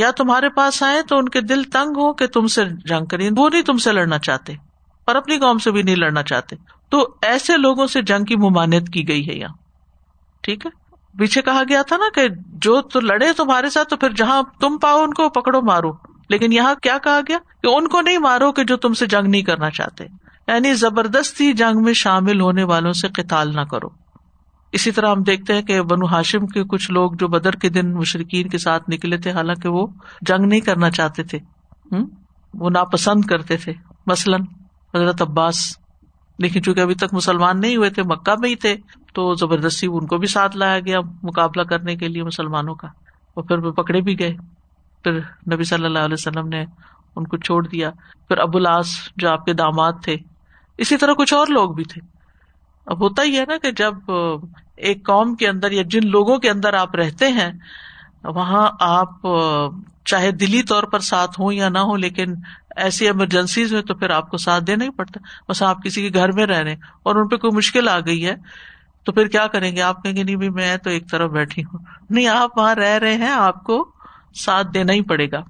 یا تمہارے پاس آئیں تو ان کے دل تنگ ہو کہ تم سے جنگ کریں، وہ نہیں تم سے لڑنا چاہتے اور اپنی قوم سے بھی نہیں لڑنا چاہتے، تو ایسے لوگوں سے جنگ کی ممانعت کی گئی ہے یہاں. ٹھیک ہے، پیچھے کہا گیا تھا نا کہ جو تو لڑے تمہارے ساتھ تو پھر جہاں تم پاؤ ان کو پکڑو مارو، لیکن یہاں کیا کہا گیا کہ ان کو نہیں مارو کہ جو تم سے جنگ نہیں کرنا چاہتے، یعنی زبردستی جنگ میں شامل ہونے والوں سے قتال نہ کرو. اسی طرح ہم دیکھتے ہیں کہ بنو ہاشم کے کچھ لوگ جو بدر کے دن مشرکین کے ساتھ نکلے تھے، حالانکہ وہ جنگ نہیں کرنا چاہتے تھے، وہ ناپسند کرتے تھے، مثلاً حضرت عباس، لیکن چونکہ ابھی تک مسلمان نہیں ہوئے تھے، مکہ میں ہی تھے، تو زبردستی ان کو بھی ساتھ لایا گیا مقابلہ کرنے کے لیے مسلمانوں کا، اور پھر وہ پکڑے بھی گئے، پھر نبی صلی اللہ علیہ وسلم نے ان کو چھوڑ دیا. پھر ابو العاص جو آپ کے داماد تھے، اسی طرح کچھ اور لوگ بھی تھے. اب ہوتا ہی ہے نا کہ جب ایک قوم کے اندر یا جن لوگوں کے اندر آپ رہتے ہیں، وہاں آپ چاہے دلی طور پر ساتھ ہوں یا نہ ہوں، لیکن ایسی ایمرجنسیز میں تو پھر آپ کو ساتھ دینا ہی پڑتا. بس آپ کسی کے گھر میں رہ رہے ہیں اور ان پہ کوئی مشکل آ گئی ہے تو پھر کیا کریں گے؟ آپ کہیں گے نہیں بھی میں تو ایک طرف بیٹھی ہوں. نہیں، آپ وہاں رہ رہے ہیں، آپ کو ساتھ دینا ہی پڑے گا.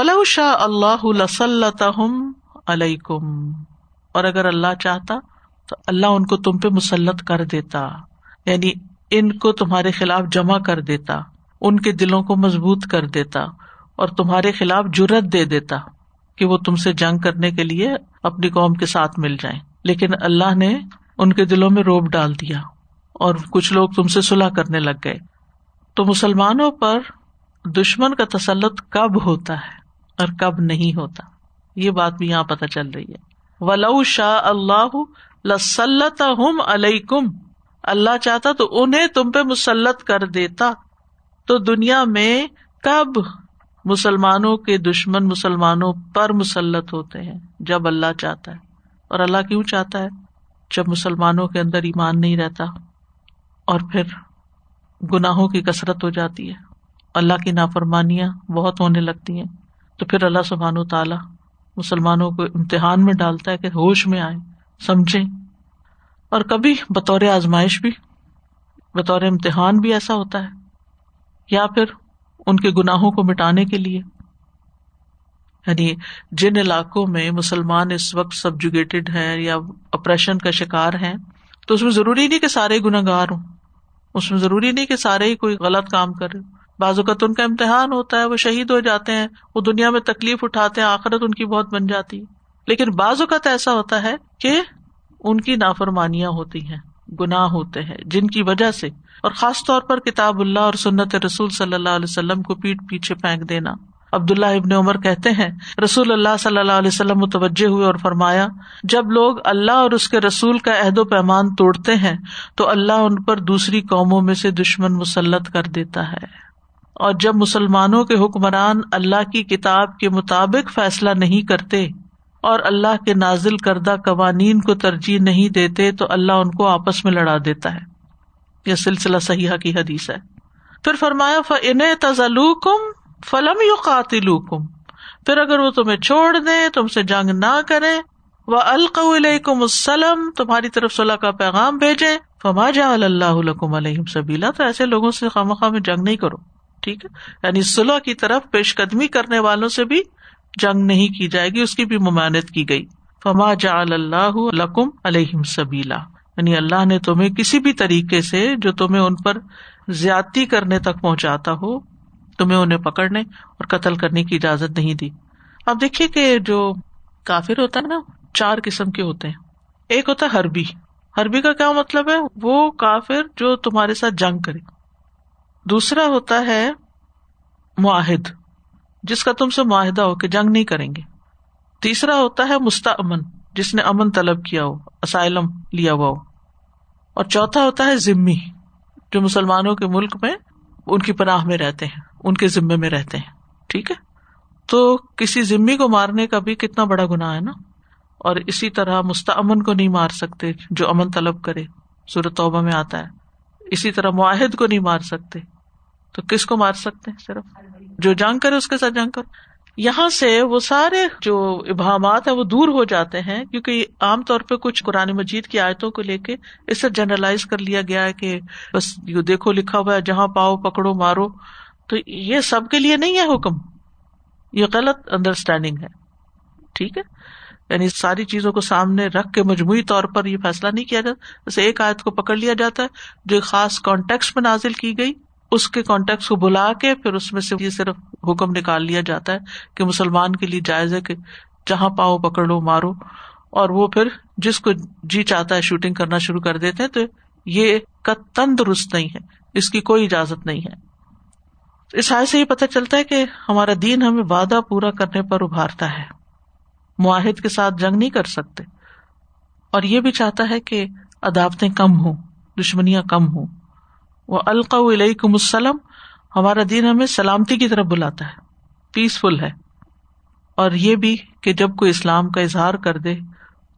وَلَوْ شَاءَ اللَّهُ لَسَلَّطَهُمْ عَلَيْكُمْ، اور اگر اللہ چاہتا تو اللہ ان کو تم پہ مسلط کر دیتا، یعنی ان کو تمہارے خلاف جمع کر دیتا، ان کے دلوں کو مضبوط کر دیتا اور تمہارے خلاف جرأت دے دیتا کہ وہ تم سے جنگ کرنے کے لیے اپنی قوم کے ساتھ مل جائیں. لیکن اللہ نے ان کے دلوں میں روب ڈال دیا اور کچھ لوگ تم سے صلح کرنے لگ گئے. تو مسلمانوں پر دشمن کا تسلط کب ہوتا ہے اور کب نہیں ہوتا، یہ بات بھی یہاں پتہ چل رہی ہے. وَلَوْ شَاءَ اللَّهُ لَسَلَّطَهُمْ عَلَيْكُمْ، اللہ چاہتا تو انہیں تم پہ مسلط کر دیتا. تو دنیا میں کب مسلمانوں کے دشمن مسلمانوں پر مسلط ہوتے ہیں؟ جب اللہ چاہتا ہے. اور اللہ کیوں چاہتا ہے؟ جب مسلمانوں کے اندر ایمان نہیں رہتا اور پھر گناہوں کی کثرت ہو جاتی ہے، اللہ کی نافرمانیاں بہت ہونے لگتی ہیں، تو پھر اللہ سبحانہ و تعالیٰ مسلمانوں کو امتحان میں ڈالتا ہے کہ ہوش میں آئیں، سمجھیں. اور کبھی بطور آزمائش بھی، بطور امتحان بھی ایسا ہوتا ہے، یا پھر ان کے گناہوں کو مٹانے کے لیے. یعنی جن علاقوں میں مسلمان اس وقت سبجوگیٹڈ ہیں یا اپریشن کا شکار ہیں، تو اس میں ضروری نہیں کہ سارے گناہگار ہوں، اس میں ضروری نہیں کہ سارے ہی کوئی غلط کام کرے. بعض اوقات ان کا امتحان ہوتا ہے، وہ شہید ہو جاتے ہیں، وہ دنیا میں تکلیف اٹھاتے ہیں، آخرت ان کی بہت بن جاتی ہے. لیکن بعض اوقات ایسا ہوتا ہے کہ ان کی نافرمانیاں ہوتی ہیں، گناہ ہوتے ہیں، جن کی وجہ سے، اور خاص طور پر کتاب اللہ اور سنت رسول صلی اللہ علیہ وسلم کو پیٹ پیچھے پھینک دینا. عبداللہ ابن عمر کہتے ہیں رسول اللہ صلی اللہ علیہ وسلم متوجہ ہوئے اور فرمایا، جب لوگ اللہ اور اس کے رسول کا عہد و پیمان توڑتے ہیں تو اللہ ان پر دوسری قوموں میں سے دشمن مسلط کر دیتا ہے. اور جب مسلمانوں کے حکمران اللہ کی کتاب کے مطابق فیصلہ نہیں کرتے اور اللہ کے نازل کردہ قوانین کو ترجیح نہیں دیتے تو اللہ ان کو آپس میں لڑا دیتا ہے. یہ سلسلہ صحیحہ کی حدیث ہے. پھر فرمایا فَإِنْتَزَلُوكُمْ فَلَمْ يُقَاتِلُوكُمْ، پھر اگر وہ تمہیں چھوڑ دیں، تم سے جنگ نہ کریں، وَأَلْقَوْا إِلَيْكُمُ السَّلَمَ، تمہاری طرف صلح کا پیغام بھیجیں، فَمَا جَعَلَ اللَّهُ لَكُمْ عَلَيْهِمْ سَبِيلًا، تو ایسے لوگوں سے خامخواہ میں جنگ نہیں کرو. ٹھیک ہے، یعنی صلح کی طرف پیش قدمی کرنے والوں سے بھی جنگ نہیں کی جائے گی، اس کی بھی ممانعت کی گئی. فَمَا جَعَلَ اللَّهُ لَكُمْ عَلَيْهِمْ سَبِيلًا، یعنی اللہ نے تمہیں کسی بھی طریقے سے جو تمہیں ان پر زیادتی کرنے تک پہنچاتا ہو، تمہیں انہیں پکڑنے اور قتل کرنے کی اجازت نہیں دی. اب دیکھیے کہ جو کافر ہوتا ہے نا، چار قسم کے ہوتے ہیں. ایک ہوتا ہے حربی. حربی کا کیا مطلب ہے؟ وہ کافر جو تمہارے ساتھ جنگ کرے. دوسرا ہوتا ہے معاہد، جس کا تم سے معاہدہ ہو کہ جنگ نہیں کریں گے. تیسرا ہوتا ہے مستأمن، جس نے امن طلب کیا ہو، اسائلم لیا ہوا ہو. اور چوتھا ہوتا ہے ذمی، جو مسلمانوں کے ملک میں ان کی پناہ میں رہتے ہیں، ان کے ذمے میں رہتے ہیں. ٹھیک ہے، تو کسی ذمی کو مارنے کا بھی کتنا بڑا گناہ ہے نا. اور اسی طرح مستأمن کو نہیں مار سکتے جو امن طلب کرے، سورۃ توبہ میں آتا ہے. اسی طرح معاہد کو نہیں مار سکتے، تو کس کو مار سکتے؟ صرف جو جنگ کرے اس کے ساتھ جنگ کرو. یہاں سے وہ سارے جو ابہامات ہیں وہ دور ہو جاتے ہیں، کیونکہ عام طور پہ کچھ قرآن مجید کی آیتوں کو لے کے اس سے جنرلائز کر لیا گیا ہے کہ بس یہ دیکھو لکھا ہوا ہے، جہاں پاؤ پکڑو مارو، تو یہ سب کے لیے نہیں ہے حکم، یہ غلط انڈرسٹینڈنگ ہے. ٹھیک ہے، یعنی ساری چیزوں کو سامنے رکھ کے مجموعی طور پر یہ فیصلہ نہیں کیا جاتا، اسے ایک آیت کو پکڑ لیا جاتا ہے جو خاص کانٹیکسٹ میں نازل کی گئی، اس کے کانٹیکسٹ کو بلا کے پھر اس میں سے یہ صرف حکم نکال لیا جاتا ہے کہ مسلمان کے لیے جائز ہے کہ جہاں پاؤ پکڑو مارو، اور وہ پھر جس کو جی چاہتا ہے شوٹنگ کرنا شروع کر دیتے ہیں. تو یہ قطعاً درست نہیں ہے، اس کی کوئی اجازت نہیں ہے. اس حال سے یہ پتہ چلتا ہے کہ ہمارا دین ہمیں وعدہ پورا کرنے پر ابھارتا ہے، معاہد کے ساتھ جنگ نہیں کر سکتے، اور یہ بھی چاہتا ہے کہ عداوتیں کم ہوں، دشمنیاں کم ہوں. وَأَلْقَوْا إِلَيْكُمُ السَّلَمْ، ہمارا دین ہمیں سلامتی کی طرف بلاتا ہے، پیسفل ہے. اور یہ بھی کہ جب کوئی اسلام کا اظہار کر دے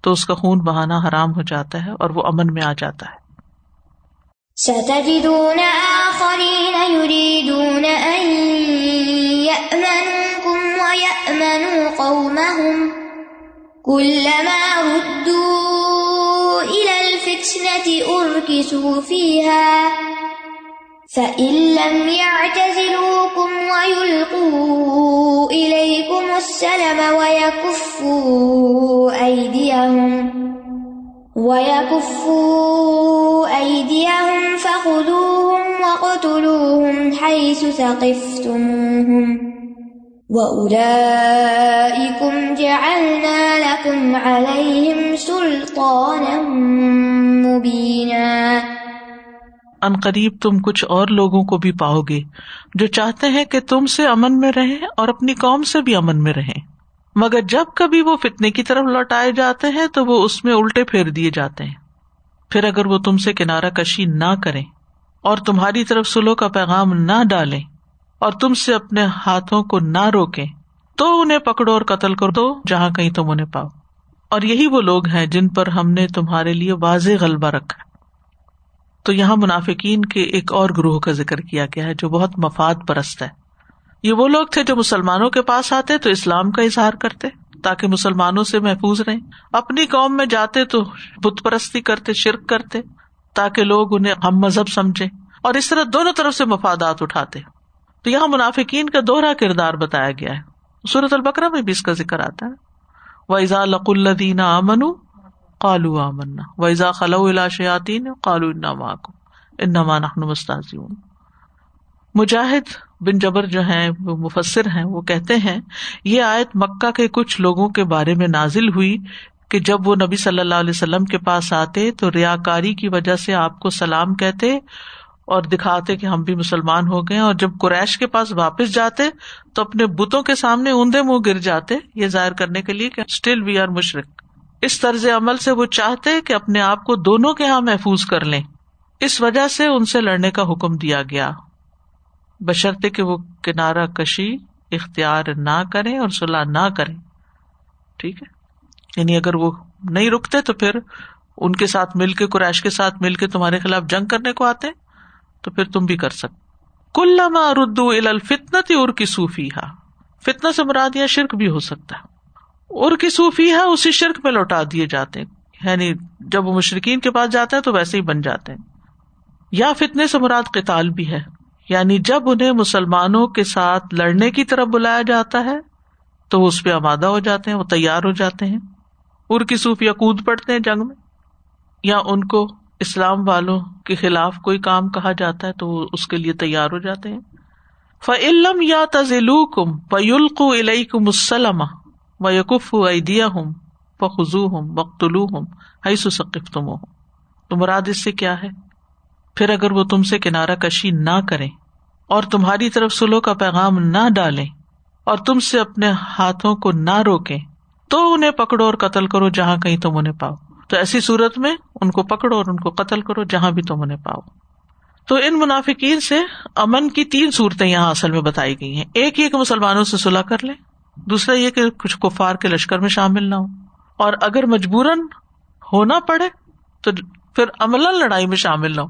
تو اس کا خون بہانا حرام ہو جاتا ہے اور وہ امن میں آ جاتا ہے. سَتَجِدُونَ آخَرِينَ يُرِيدُونَ أَن يَأْمَنُوكُمْ وَيَأْمَنُوا قَوْمَهُمْ كُلَّمَا رُدُّوا إِلَى الْفِتْنَةِ أُرْكِسُوا فِيهَا فَإِن لَّمْ يَعْتَزِلُوكُمْ وَيُلْقُوا إِلَيْكُمُ السَّلَمَ وَيَكُفُّوا أَيْدِيَهُمْ وَيَكُفُّوا أَيْدِيَهُمْ فَخُذُوهُمْ وَاقْتُلُوهُمْ حَيْثُ ثَقِفْتُمُوهُمْ وَأُولَٰئِكُمْ جَعَلْنَا لَكُمْ عَلَيْهِمْ سُلْطَانًا مُّبِينًا. ان قریب تم کچھ اور لوگوں کو بھی پاؤ گے جو چاہتے ہیں کہ تم سے امن میں رہیں اور اپنی قوم سے بھی امن میں رہیں، مگر جب کبھی وہ فتنے کی طرف لوٹائے جاتے ہیں تو وہ اس میں الٹے پھیر دیے جاتے ہیں. پھر اگر وہ تم سے کنارہ کشی نہ کریں اور تمہاری طرف صلح کا پیغام نہ ڈالیں اور تم سے اپنے ہاتھوں کو نہ روکیں تو انہیں پکڑو اور قتل کر دو جہاں کہیں تم انہیں پاؤ. اور یہی وہ لوگ ہیں جن پر ہم نے تمہارے لیے واضح غلبہ رکھا. تو یہاں منافقین کے ایک اور گروہ کا ذکر کیا گیا ہے جو بہت مفاد پرست ہے. یہ وہ لوگ تھے جو مسلمانوں کے پاس آتے تو اسلام کا اظہار کرتے تاکہ مسلمانوں سے محفوظ رہیں، اپنی قوم میں جاتے تو بت پرستی کرتے، شرک کرتے تاکہ لوگ انہیں ہم مذہب سمجھیں، اور اس طرح دونوں طرف سے مفادات اٹھاتے. تو یہاں منافقین کا دوہرا کردار بتایا گیا ہے. سورۃ البقرہ میں بھی اس کا ذکر آتا ہے، وَإِذَا لَقُوا الَّذِينَ آمَنُوا قَالُوا آمَنَّا وَإِذَا خَلَوْا إِلَىٰ شَيَاطِينِهِمْ قَالُوا إِنَّا مَعَكُمْ إِنَّمَا نَحْنُ مُسْتَهْزِئُونَ. مجاہد بن جبر جو ہیں وہ مفسر ہیں، وہ کہتے ہیں یہ آیت مکہ کے کچھ لوگوں کے بارے میں نازل ہوئی کہ جب وہ نبی صلی اللہ علیہ وسلم کے پاس آتے تو ریاکاری کی وجہ سے آپ کو سلام کہتے اور دکھاتے کہ ہم بھی مسلمان ہو گئے، اور جب قریش کے پاس واپس جاتے تو اپنے بتوں کے سامنے اوندے منہ گر جاتے، یہ ظاہر کرنے کے لیے کہ اسٹل وی آر مشرک. اس طرز عمل سے وہ چاہتے کہ اپنے آپ کو دونوں کے ہاں محفوظ کر لیں، اس وجہ سے ان سے لڑنے کا حکم دیا گیا بشرطے کہ وہ کنارہ کشی اختیار نہ کریں اور صلح نہ کریں. ٹھیک ہے، یعنی اگر وہ نہیں رکتے تو پھر ان کے ساتھ مل کے، قریش کے ساتھ مل کے تمہارے خلاف جنگ کرنے کو آتے تو پھر تم بھی کر سکتے. کلما ردوا الی الفتنہ ارکسوا فیہا، فتنہ سے مراد یا شرک بھی ہو سکتا ہے. ارکسوا فیہا، اسی شرک میں لوٹا دیے جاتے ہیں، یعنی جب وہ مشرکین کے پاس جاتے ہیں تو ویسے ہی بن جاتے ہیں. یا فتنے سے مراد قتال بھی ہے، یعنی جب انہیں مسلمانوں کے ساتھ لڑنے کی طرف بلایا جاتا ہے تو وہ اس پہ آمادہ ہو جاتے ہیں، وہ تیار ہو جاتے ہیں، ارکسوا یا کود پڑتے ہیں جنگ میں. یا ان کو اسلام والوں کے خلاف کوئی کام کہا جاتا ہے تو وہ اس کے لیے تیار ہو جاتے ہیں. فَإِن لَّمْ يَعْتَزِلُوكُمْ وَيُلْقُوا إِلَيْكُمُ السَّلَمَ وَيَكُفُّوا أَيْدِيَهُمْ فَخُذُوهُمْ وَاقْتُلُوهُمْ حَيْثُ ثَقِفْتُمُوهُمْ. تو مراد اس سے کیا ہے؟ پھر اگر وہ تم سے کنارہ کشی نہ کریں اور تمہاری طرف صلح کا پیغام نہ ڈالیں اور تم سے اپنے ہاتھوں کو نہ روکیں تو انہیں پکڑو اور قتل کرو جہاں کہیں تم انہیں پاؤ. تو ایسی صورت میں ان کو پکڑو اور ان کو قتل کرو جہاں بھی تم انہیں پاؤ. تو ان منافقین سے امن کی تین صورتیں یہاں اصل میں بتائی گئی ہیں. ایک یہ کہ مسلمانوں سے صلح کر لیں، دوسرا یہ کہ کچھ کفار کے لشکر میں شامل نہ ہو، اور اگر مجبوراً ہونا پڑے تو پھر عملاً لڑائی میں شامل نہ ہو.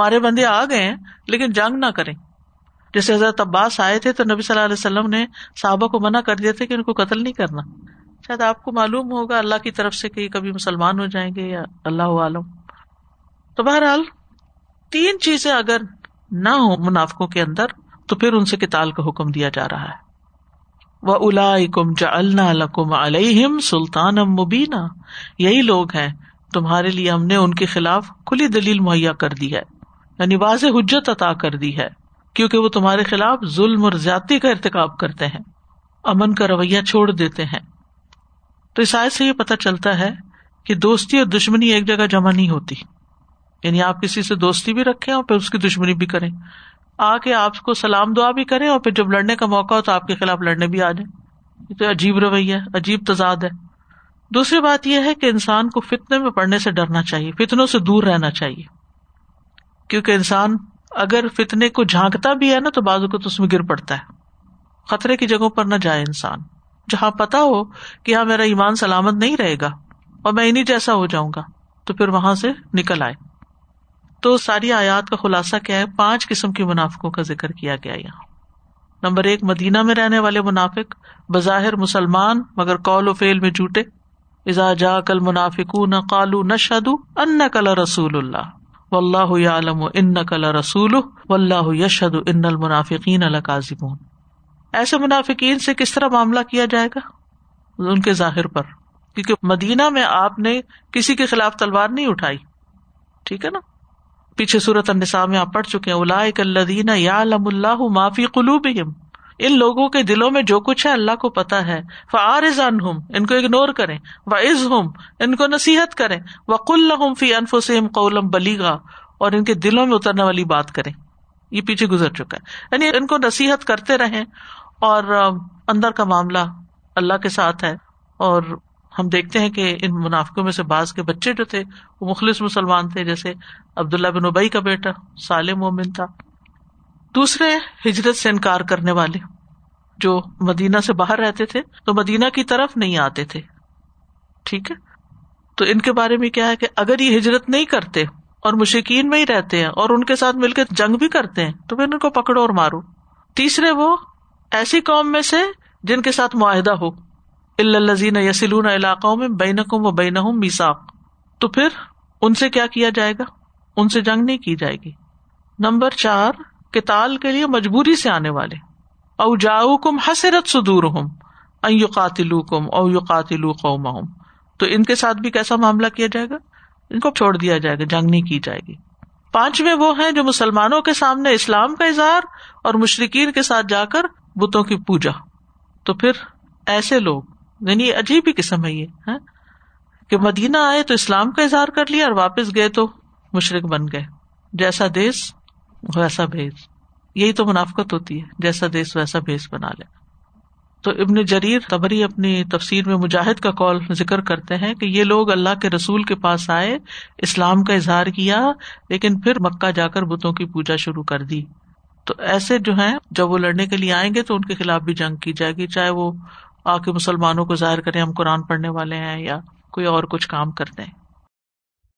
مارے بندے آ گئے ہیں لیکن جنگ نہ کریں. جیسے حضرت عباس آئے تھے تو نبی صلی اللہ علیہ وسلم نے صحابہ کو منع کر دیا تھا کہ ان کو قتل نہیں کرنا. شاید آپ کو معلوم ہوگا اللہ کی طرف سے کہ کبھی مسلمان ہو جائیں گے یا اللہ عالم. تو بہرحال تین چیزیں اگر نہ ہوں منافقوں کے اندر تو پھر ان سے قتال کا حکم دیا جا رہا ہے. وَأُولَٰئِكُمْ جَعَلْنَا لَكُمْ عَلَيْهِمْ سُلْطَانًا مُبِينًا, یہی لوگ ہیں تمہارے لیے ہم نے ان کے خلاف کھلی دلیل مہیا کر دی ہے, یعنی واضح حجت عطا کر دی ہے, کیونکہ وہ تمہارے خلاف ظلم اور زیادتی کا ارتکاب کرتے ہیں, امن کا رویہ چھوڑ دیتے ہیں. تو اس آیت سے یہ پتہ چلتا ہے کہ دوستی اور دشمنی ایک جگہ جمع نہیں ہوتی, یعنی آپ کسی سے دوستی بھی رکھیں اور پھر اس کی دشمنی بھی کریں, آ کے آپ کو سلام دعا بھی کریں اور پھر جب لڑنے کا موقع ہو تو آپ کے خلاف لڑنے بھی آ جائیں. یہ تو عجیب رویہ ہے, عجیب تضاد ہے. دوسری بات یہ ہے کہ انسان کو فتنے میں پڑنے سے ڈرنا چاہیے, فتنوں سے دور رہنا چاہیے, کیونکہ انسان اگر فتنے کو جھانکتا بھی ہے نا تو بعض اوقات اس میں گر پڑتا ہے. خطرے کی جگہوں پر نہ جائے انسان, جہاں پتا ہو کہ ہاں میرا ایمان سلامت نہیں رہے گا اور میں انہی جیسا ہو جاؤں گا, تو پھر وہاں سے نکل آئے. تو ساری آیات کا خلاصہ کیا ہے؟ پانچ قسم کے منافقوں کا ذکر کیا گیا یہاں. نمبر ایک, مدینہ میں رہنے والے منافق, بظاہر مسلمان مگر قول و فعل میں جھوٹے. اذا جاءک المنافقون قالوا نشهد انک لرسول اللہ واللہ یعلم انک لرسولہ واللہ یشهد ان المنافقین لکاذبون. ایسے منافقین سے کس طرح معاملہ کیا جائے گا؟ ان کے ظاہر پر, کیونکہ مدینہ میں آپ نے کسی کے خلاف تلوار نہیں اٹھائی, ٹھیک ہے نا. پیچھے سورۃ النساء میں آپ پڑھ چکے ہیں, اولئک الذین یعلم اللہ ما فی قلوبہم, ان لوگوں کے دلوں میں جو کچھ ہے اللہ کو پتا ہے. فاعرض عنہم, ان کو اگنور کریں. واعظہم, ان کو نصیحت کریں. وقل لہم فی انفسہم قولا بلیغا, اور ان کے دلوں میں اترنے والی بات کریں. یہ پیچھے گزر چکا ہے, یعنی ان کو نصیحت کرتے رہیں, اور اندر کا معاملہ اللہ کے ساتھ ہے. اور ہم دیکھتے ہیں کہ ان منافقوں میں سے بعض کے بچے جو تھے وہ مخلص مسلمان تھے, جیسے عبد اللہ بن أُبَيّ کا بیٹا صالح مومن تھا. دوسرے, ہجرت سے انکار کرنے والے جو مدینہ سے باہر رہتے تھے تو مدینہ کی طرف نہیں آتے تھے, ٹھیک ہے. تو ان کے بارے میں کیا ہے کہ اگر یہ ہجرت نہیں کرتے اور مشرکین میں ہی رہتے ہیں اور ان کے ساتھ مل کے جنگ بھی کرتے ہیں تو پھر ان کو پکڑو اور مارو. تیسرے, وہ ایسی قوم میں سے جن کے ساتھ معاہدہ ہو, الا الذین یصلون الی قوم بینکم وبینہم میثاق, تو پھر ان سے کیا کیا جائے گا؟ ان سے جنگ نہیں کی جائے گی. نمبر چار, قتال کے لیے مجبوری سے آنے والے. او جاؤکم حسرت صدورہم ان یقاتلوکم او یقاتلو قومہم, تو ان کے ساتھ بھی کیسا معاملہ کیا جائے گا؟ ان کو چھوڑ دیا جائے گا, جنگ نہیں کی جائے گی. پانچویں, وہ ہیں جو مسلمانوں کے سامنے اسلام کا اظہار اور مشرکین کے ساتھ جا کر بتوں کی پوجا, تو پھر ایسے لوگ, یعنی عجیب ہی قسم ہے یہ کہ مدینہ آئے تو اسلام کا اظہار کر لیا اور واپس گئے تو مشرک بن گئے. جیسا دیس ویسا بھیس, یہی تو منافقت ہوتی ہے, جیسا دیس ویسا بھیس بنا لے. تو ابن جریر طبری اپنی تفسیر میں مجاہد کا قول ذکر کرتے ہیں کہ یہ لوگ اللہ کے رسول کے پاس آئے, اسلام کا اظہار کیا, لیکن پھر مکہ جا کر بتوں کی پوجا شروع کر دی. تو ایسے جو ہیں جب وہ لڑنے کے لیے آئیں گے تو ان کے خلاف بھی جنگ کی جائے گی, چاہے وہ آ کے مسلمانوں کو ظاہر کریں ہم قرآن پڑھنے والے ہیں یا کوئی اور کچھ کام کرتے ہیں.